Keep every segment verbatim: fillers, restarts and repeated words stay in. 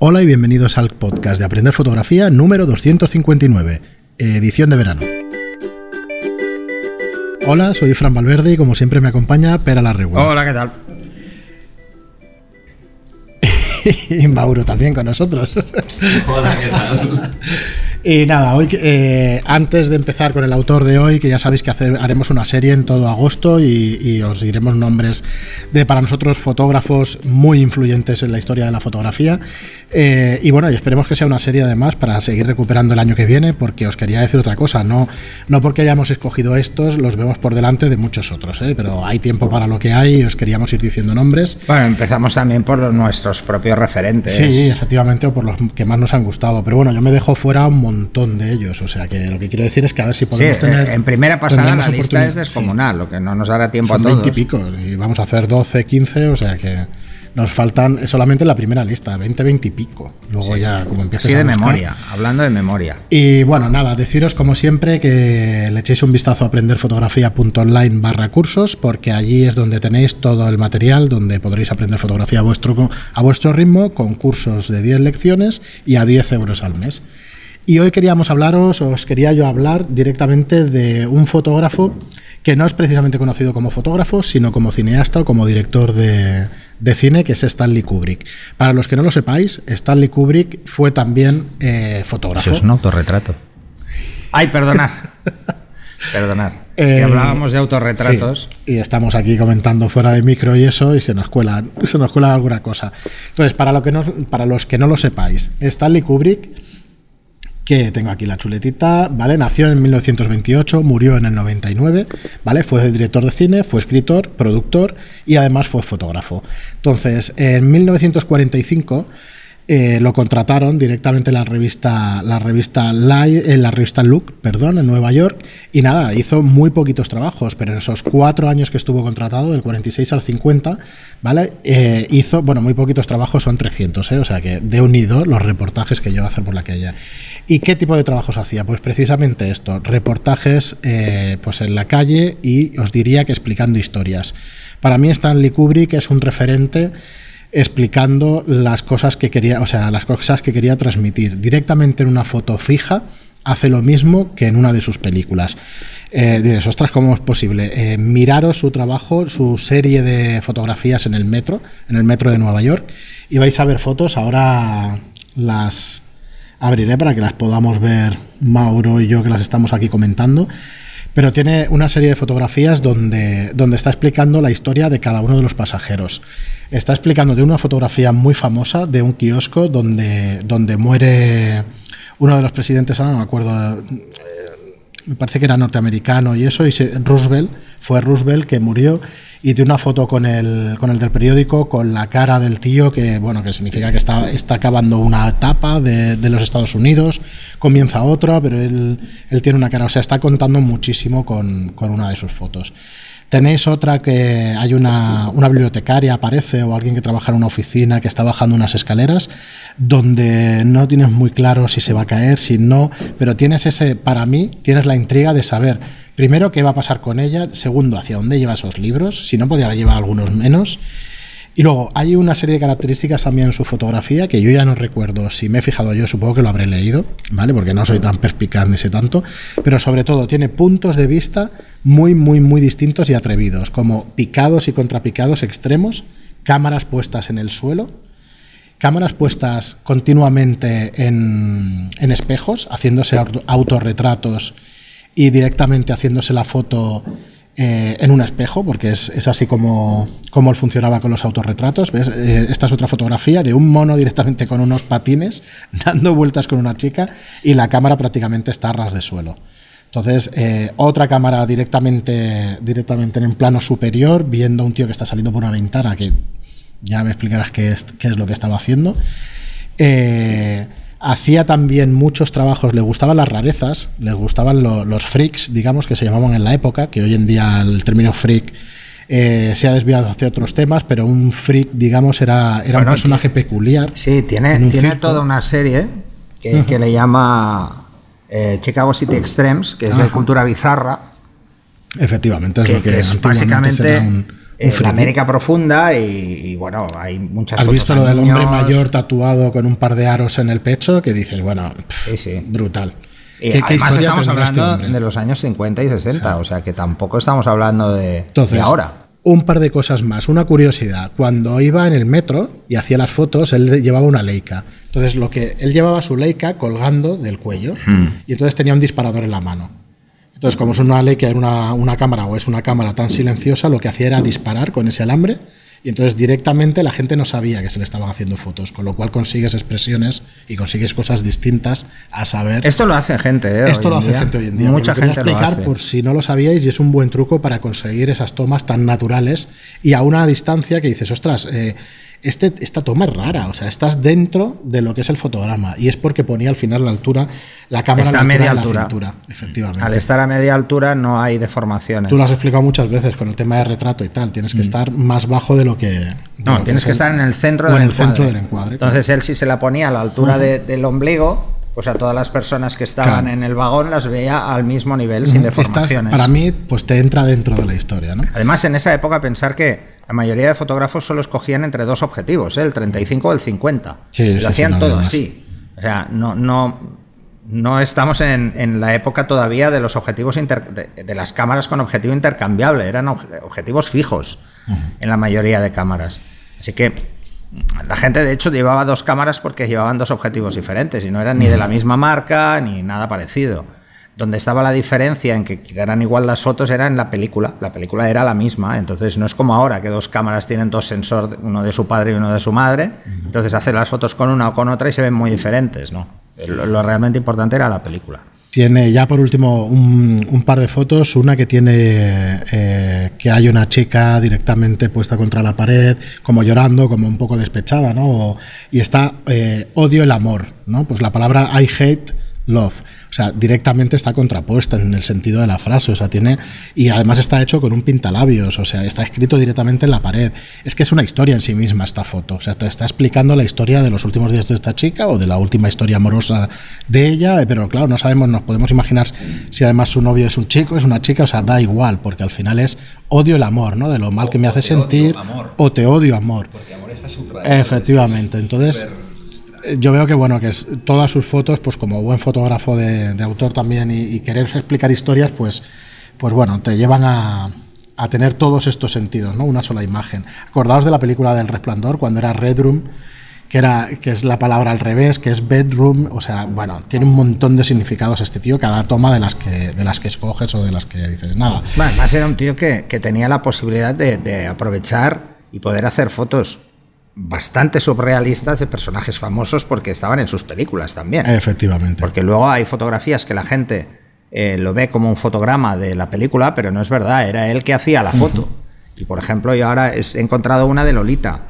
Hola y bienvenidos al podcast de Aprender Fotografía número doscientos cincuenta y nueve, edición de verano. Hola, soy Fran Valverde y como siempre me acompaña Pera Larreguay. Hola, ¿qué tal? Y Mauro también con nosotros. Hola, ¿qué tal? Y nada, hoy eh, antes de empezar con el autor de hoy, que ya sabéis que hacer, haremos una serie en todo agosto y, y os diremos nombres de para nosotros fotógrafos muy influyentes en la historia de la fotografía. Eh, y bueno, y esperemos que sea una serie además para seguir recuperando el año que viene, porque os quería decir otra cosa, no, no porque hayamos escogido estos, los vemos por delante de muchos otros, ¿eh? Pero hay tiempo para lo que hay y os queríamos ir diciendo nombres. Bueno, empezamos también por los, nuestros propios referentes. Sí, efectivamente, o por los que más nos han gustado, pero bueno, yo me dejo fuera un montón de ellos, o sea que lo que quiero decir es que a ver si podemos sí, tener... En primera pasada la lista es descomunal, sí. Lo que no nos dará tiempo son a todos. Son veinte y pico, y vamos a hacer doce, quince, o sea que nos faltan solamente la primera lista, veinte, veinte y pico. Luego sí, ya sí. Como empiezas sí, a de buscar. Memoria, hablando de memoria. Y bueno, nada, deciros como siempre que le echéis un vistazo a aprenderfotografía.online barra cursos, porque allí es donde tenéis todo el material, donde podréis aprender fotografía a vuestro, a vuestro ritmo, con cursos de diez lecciones y a diez euros al mes. Y hoy queríamos hablaros, os quería yo hablar directamente de un fotógrafo que no es precisamente conocido como fotógrafo, sino como cineasta o como director de, de cine, que es Stanley Kubrick. Para los que no lo sepáis, Stanley Kubrick fue también eh, fotógrafo. Eso es un autorretrato. Ay, perdonad. Perdonad. Es que hablábamos de autorretratos. Sí, y estamos aquí comentando fuera de micro y eso, y se nos cuela, se nos cuela alguna cosa. Entonces, para, lo que no, para los que no lo sepáis, Stanley Kubrick... que tengo aquí la chuletita, ¿vale? Nació en mil novecientos veintiocho, murió en el noventa y nueve, ¿vale? Fue director de cine, fue escritor, productor y además fue fotógrafo. Entonces, en mil novecientos cuarenta y cinco eh, lo contrataron directamente en la revista, la revista, Live, en la revista Look, perdón, en Nueva York, y nada, hizo muy poquitos trabajos, pero en esos cuatro años que estuvo contratado, del cuarenta y seis al cincuenta, ¿vale? Eh, hizo, bueno, muy poquitos trabajos, son trescientos, ¿eh? O sea que de unido los reportajes que yo voy a hacer por la calle. ¿Y qué tipo de trabajos hacía? Pues precisamente esto, reportajes eh, pues en la calle y os diría que explicando historias. Para mí Stanley Kubrick es un referente explicando las cosas que quería, o sea, las cosas que quería transmitir. Directamente en una foto fija hace lo mismo que en una de sus películas. Eh, diréis, ostras, ¿cómo es posible? Eh, miraros su trabajo, su serie de fotografías en el metro, en el metro de Nueva York, y vais a ver fotos. Ahora las... abriré para que las podamos ver Mauro y yo, que las estamos aquí comentando, pero tiene una serie de fotografías donde, donde está explicando la historia de cada uno de los pasajeros. Está explicando de una fotografía muy famosa de un kiosco donde, donde muere uno de los presidentes, ahora no me acuerdo, me parece que era norteamericano y eso, y se, Roosevelt, fue Roosevelt que murió, y tiene una foto con el, con el del periódico, con la cara del tío, que bueno, que significa que está, está acabando una etapa de, de los Estados Unidos, comienza otra, pero él, él tiene una cara, o sea, está contando muchísimo con, con una de sus fotos. Tenéis otra que hay una, una bibliotecaria, aparece, o alguien que trabaja en una oficina que está bajando unas escaleras donde no tienes muy claro si se va a caer, si no, pero tienes ese, para mí, tienes la intriga de saber, primero, qué va a pasar con ella, segundo, hacia dónde lleva esos libros, si no podía llevar algunos menos. Y luego hay una serie de características también en su fotografía que yo ya no recuerdo, si me he fijado yo supongo que lo habré leído, ¿vale? Porque no soy tan perspicaz ni sé tanto, pero sobre todo tiene puntos de vista muy, muy, muy distintos y atrevidos, como picados y contrapicados extremos, cámaras puestas en el suelo, cámaras puestas continuamente en, en espejos, haciéndose autorretratos y directamente haciéndose la foto... Eh, en un espejo, porque es, es así como, como él funcionaba con los autorretratos. ¿Ves? Eh, esta es otra fotografía de un mono directamente con unos patines dando vueltas con una chica y la cámara prácticamente está a ras de suelo. Entonces, eh, otra cámara directamente, directamente en un plano superior viendo a un tío que está saliendo por una ventana, que ya me explicarás qué es, qué es lo que estaba haciendo. Eh... Hacía también muchos trabajos, le gustaban las rarezas, les gustaban lo, los freaks, digamos, que se llamaban en la época, que hoy en día el término freak eh, se ha desviado hacia otros temas, pero un freak, digamos, era, era bueno, un personaje tiene, peculiar. Sí, tiene, tiene toda una serie que, uh-huh. que le llama eh, Chicago City Extremes, que es uh-huh. de cultura bizarra. Efectivamente, es que, lo que, que es básicamente... Un, en América Profunda y, y bueno, hay muchas. ¿Has visto lo del hombre mayor tatuado con un par de aros en el pecho? Que dices, bueno, pff, sí, sí. brutal. Y ¿Qué, además qué estamos hablando este de los años cincuenta y sesenta, sí. o sea que tampoco estamos hablando de, Entonces, de ahora. Un par de cosas más, una curiosidad. Cuando iba en el metro y hacía las fotos, él llevaba una Leica. Entonces lo que él llevaba su Leica colgando del cuello hmm. y entonces tenía un disparador en la mano. Entonces, como es una Leica, era una, una cámara o es una cámara tan silenciosa, lo que hacía era disparar con ese alambre y entonces directamente la gente no sabía que se le estaban haciendo fotos, con lo cual consigues expresiones y consigues cosas distintas a saber. Esto lo hace gente, ¿eh? Esto lo hace gente hoy en día. Mucha gente lo hace. Por si no lo sabíais, y es un buen truco para conseguir esas tomas tan naturales y a una distancia que dices, ostras, eh, este, esta toma es rara, o sea, estás dentro de lo que es el fotograma y es porque ponía al final la altura, la cámara a media altura, la cintura, efectivamente. Al estar a media altura no hay deformaciones. Tú lo has explicado muchas veces con el tema de retrato y tal, tienes que mm. estar más bajo de lo que... No, tienes que estar en el centro del encuadre. Entonces él, si se la ponía a la altura uh-huh. de, del ombligo, pues a todas las personas que estaban claro. en el vagón las veía al mismo nivel, uh-huh. sin deformaciones. Estás, para mí, pues te entra dentro de la historia, ¿no? Además, en esa época, pensar que la mayoría de fotógrafos solo escogían entre dos objetivos, ¿eh? El treinta y cinco o el cincuenta. Sí, lo sí, hacían sí, no todo así. O sea, no, no, no estamos en, en la época todavía de los objetivos inter, de, de las cámaras con objetivo intercambiable, eran obje, objetivos fijos. En la mayoría de cámaras. Así que la gente de hecho llevaba dos cámaras porque llevaban dos objetivos diferentes y no eran ni de la misma marca ni nada parecido. Donde estaba la diferencia en que quedaran igual las fotos era en la película. La película era la misma, entonces no es como ahora que dos cámaras tienen dos sensores, uno de su padre y uno de su madre, entonces hacen las fotos con una o con otra y se ven muy diferentes, ¿no? Lo, lo realmente importante era la película. Tiene ya por último un, un par de fotos, una que tiene eh, que hay una chica directamente puesta contra la pared, como llorando, como un poco despechada, ¿no? O, y está eh, odio el amor, ¿no? Pues la palabra I hate love, o sea, directamente está contrapuesta en el sentido de la frase, o sea, tiene, y además está hecho con un pintalabios, o sea, está escrito directamente en la pared. Es que es una historia en sí misma esta foto, o sea, te está explicando la historia de los últimos días de esta chica o de la última historia amorosa de ella, pero claro, no sabemos, nos podemos imaginar si además su novio es un chico, es una chica, o sea, da igual, porque al final es odio el amor, ¿no? De lo mal que me hace sentir, o te odio amor. Porque amor está subrayado. Efectivamente, entonces... Yo veo que bueno, que es, todas sus fotos, pues como buen fotógrafo de, de autor también y, y querer explicar historias, pues, pues bueno, te llevan a, a tener todos estos sentidos, ¿no? Una sola imagen. Acordaos de la película del Resplandor, cuando era Red Room, que era, que es la palabra al revés, que es bedroom, o sea, bueno, tiene un montón de significados este tío, cada toma de las que de las que escoges o de las que dices nada. Además era un tío que, que tenía la posibilidad de, de aprovechar y poder hacer fotos bastante surrealistas de personajes famosos porque estaban en sus películas también. Efectivamente. Porque luego hay fotografías que la gente eh, lo ve como un fotograma de la película, pero no es verdad, era él que hacía la foto. Uh-huh. Y por ejemplo, yo ahora he encontrado una de Lolita,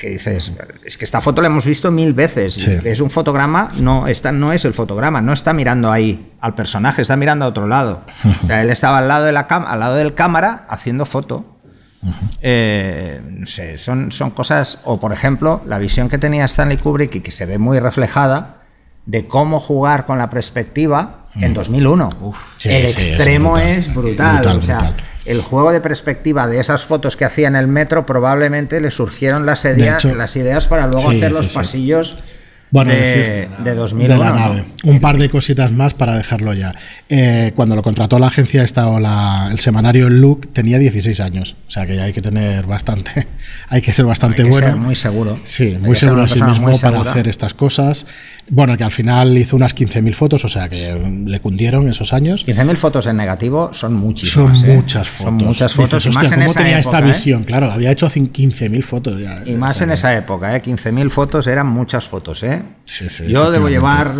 que dices, es que esta foto la hemos visto mil veces, sí. Es un fotograma, no, esta no es el fotograma, no está mirando ahí al personaje, está mirando a otro lado. Uh-huh. O sea, él estaba al lado de la cam- al lado del cámara haciendo foto. Uh-huh. Eh, no sé, son, son cosas, o por ejemplo la visión que tenía Stanley Kubrick y que se ve muy reflejada de cómo jugar con la perspectiva uh-huh. en dos mil uno. Uf, sí, el sí, extremo es brutal, es brutal, brutal, o sea, brutal. El juego de perspectiva de esas fotos que hacía en el metro probablemente le surgieron las ideas, hecho, las ideas para luego sí, hacer los sí, pasillos sí. Bueno, de, decir, de dos mil uno. De la nave. Un par de cositas más para dejarlo ya. Eh, cuando lo contrató la agencia esta o la, el semanario Look tenía dieciséis años, o sea que hay que tener bastante, hay que ser bastante hay que bueno, ser muy seguro, sí, hay muy seguro de sí mismo para hacer estas cosas. Bueno, que al final hizo unas quince mil fotos, o sea que le cundieron esos años. quince mil fotos en negativo son muchísimas. Son eh. muchas fotos. Son muchas fotos. Dices, y más en esa tenía época, esta eh? visión, claro, había hecho quince mil fotos ya. Y más en esa época, eh, quince mil fotos eran muchas fotos, eh. Sí, sí, yo debo llevar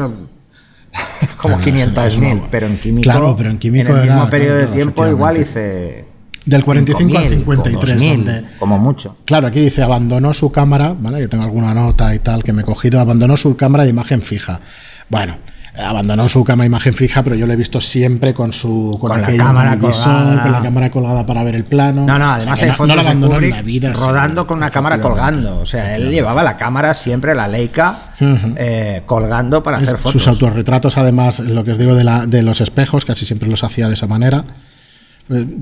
como quinientos mil, pero en químico, claro, pero en, químico en el mismo era, periodo claro, de tiempo igual hice del cuarenta y cinco al cincuenta y tres, dos mil, donde, como mucho. Claro, aquí dice abandonó su cámara, vale, yo tengo alguna nota y tal que me he cogido, abandonó su cámara de imagen fija. Bueno, abandonó su cámara imagen fija, pero yo lo he visto siempre con su con, con la cámara colgada, con la cámara colgada para ver el plano. No, no, además o sea, hay fotos no, no de Kubrick en la vida, rodando sí, con una cámara colgando, o sea, él llevaba la cámara siempre, la Leica uh-huh. eh, colgando para es, hacer fotos. Sus autorretratos, además, lo que os digo de, la, de los espejos, casi siempre los hacía de esa manera.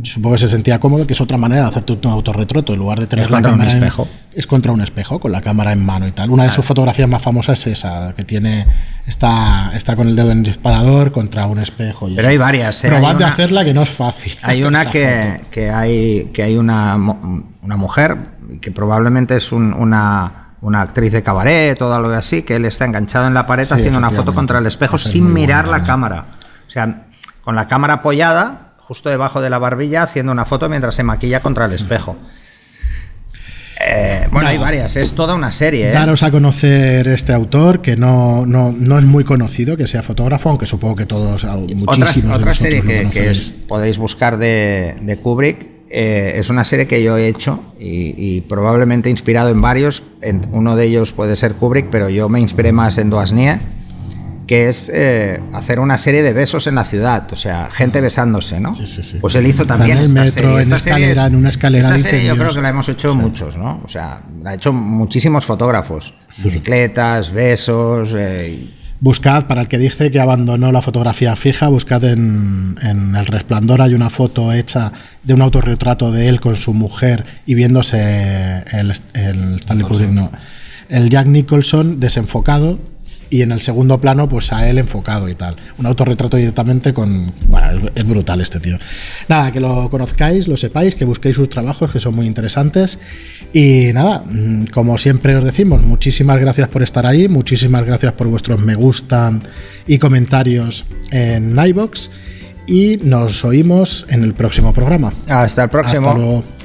supongo que se sentía cómodo, que es otra manera de hacerte un autorretrato, en lugar de tener es la cámara un espejo. En, es contra un espejo, con la cámara en mano y tal. Una claro. de sus fotografías más famosas es esa, que tiene está, está con el dedo en el disparador contra un espejo. Y pero eso. Hay varias. ¿Eh? Probad hay de una, hacerla, que no es fácil. Hay una que, que hay, que hay una, una mujer, que probablemente es un, una... una actriz de cabaret o algo así, que él está enganchado en la pared sí, haciendo una foto contra el espejo es sin mirar buena, la eh. cámara. O sea, con la cámara apoyada, justo debajo de la barbilla, haciendo una foto mientras se maquilla contra el espejo. Eh, bueno, no, hay varias, es toda una serie. ¿eh? Daros a conocer este autor, que no, no, no es muy conocido, que sea fotógrafo, aunque supongo que todos, muchísimos Otra, otra serie que, que es, podéis buscar de, de Kubrick, Eh, es una serie que yo he hecho y, y probablemente inspirado en varios, en, uno de ellos puede ser Kubrick, pero yo me inspiré más en Doisneau, que es eh, hacer una serie de besos en la ciudad, o sea, gente besándose, ¿no? Sí, sí, sí. Pues él hizo también esta serie. Esta serie yo creo que la hemos hecho sí. muchos, ¿no? O sea, la han hecho muchísimos fotógrafos, bicicletas, besos... Eh, Buscad, para el que dice que abandonó la fotografía fija, buscad en, en El Resplandor, hay una foto hecha de un autorretrato de él con su mujer y viéndose el, el Stanley Kubrick, no, el Jack Nicholson desenfocado y en el segundo plano pues a él enfocado y tal. Un autorretrato directamente con... Bueno, es brutal este tío. Nada, que lo conozcáis, lo sepáis, que busquéis sus trabajos, que son muy interesantes. Y nada, como siempre os decimos, muchísimas gracias por estar ahí, muchísimas gracias por vuestros me gustan y comentarios en iVoox y nos oímos en el próximo programa. Hasta el próximo. Hasta luego.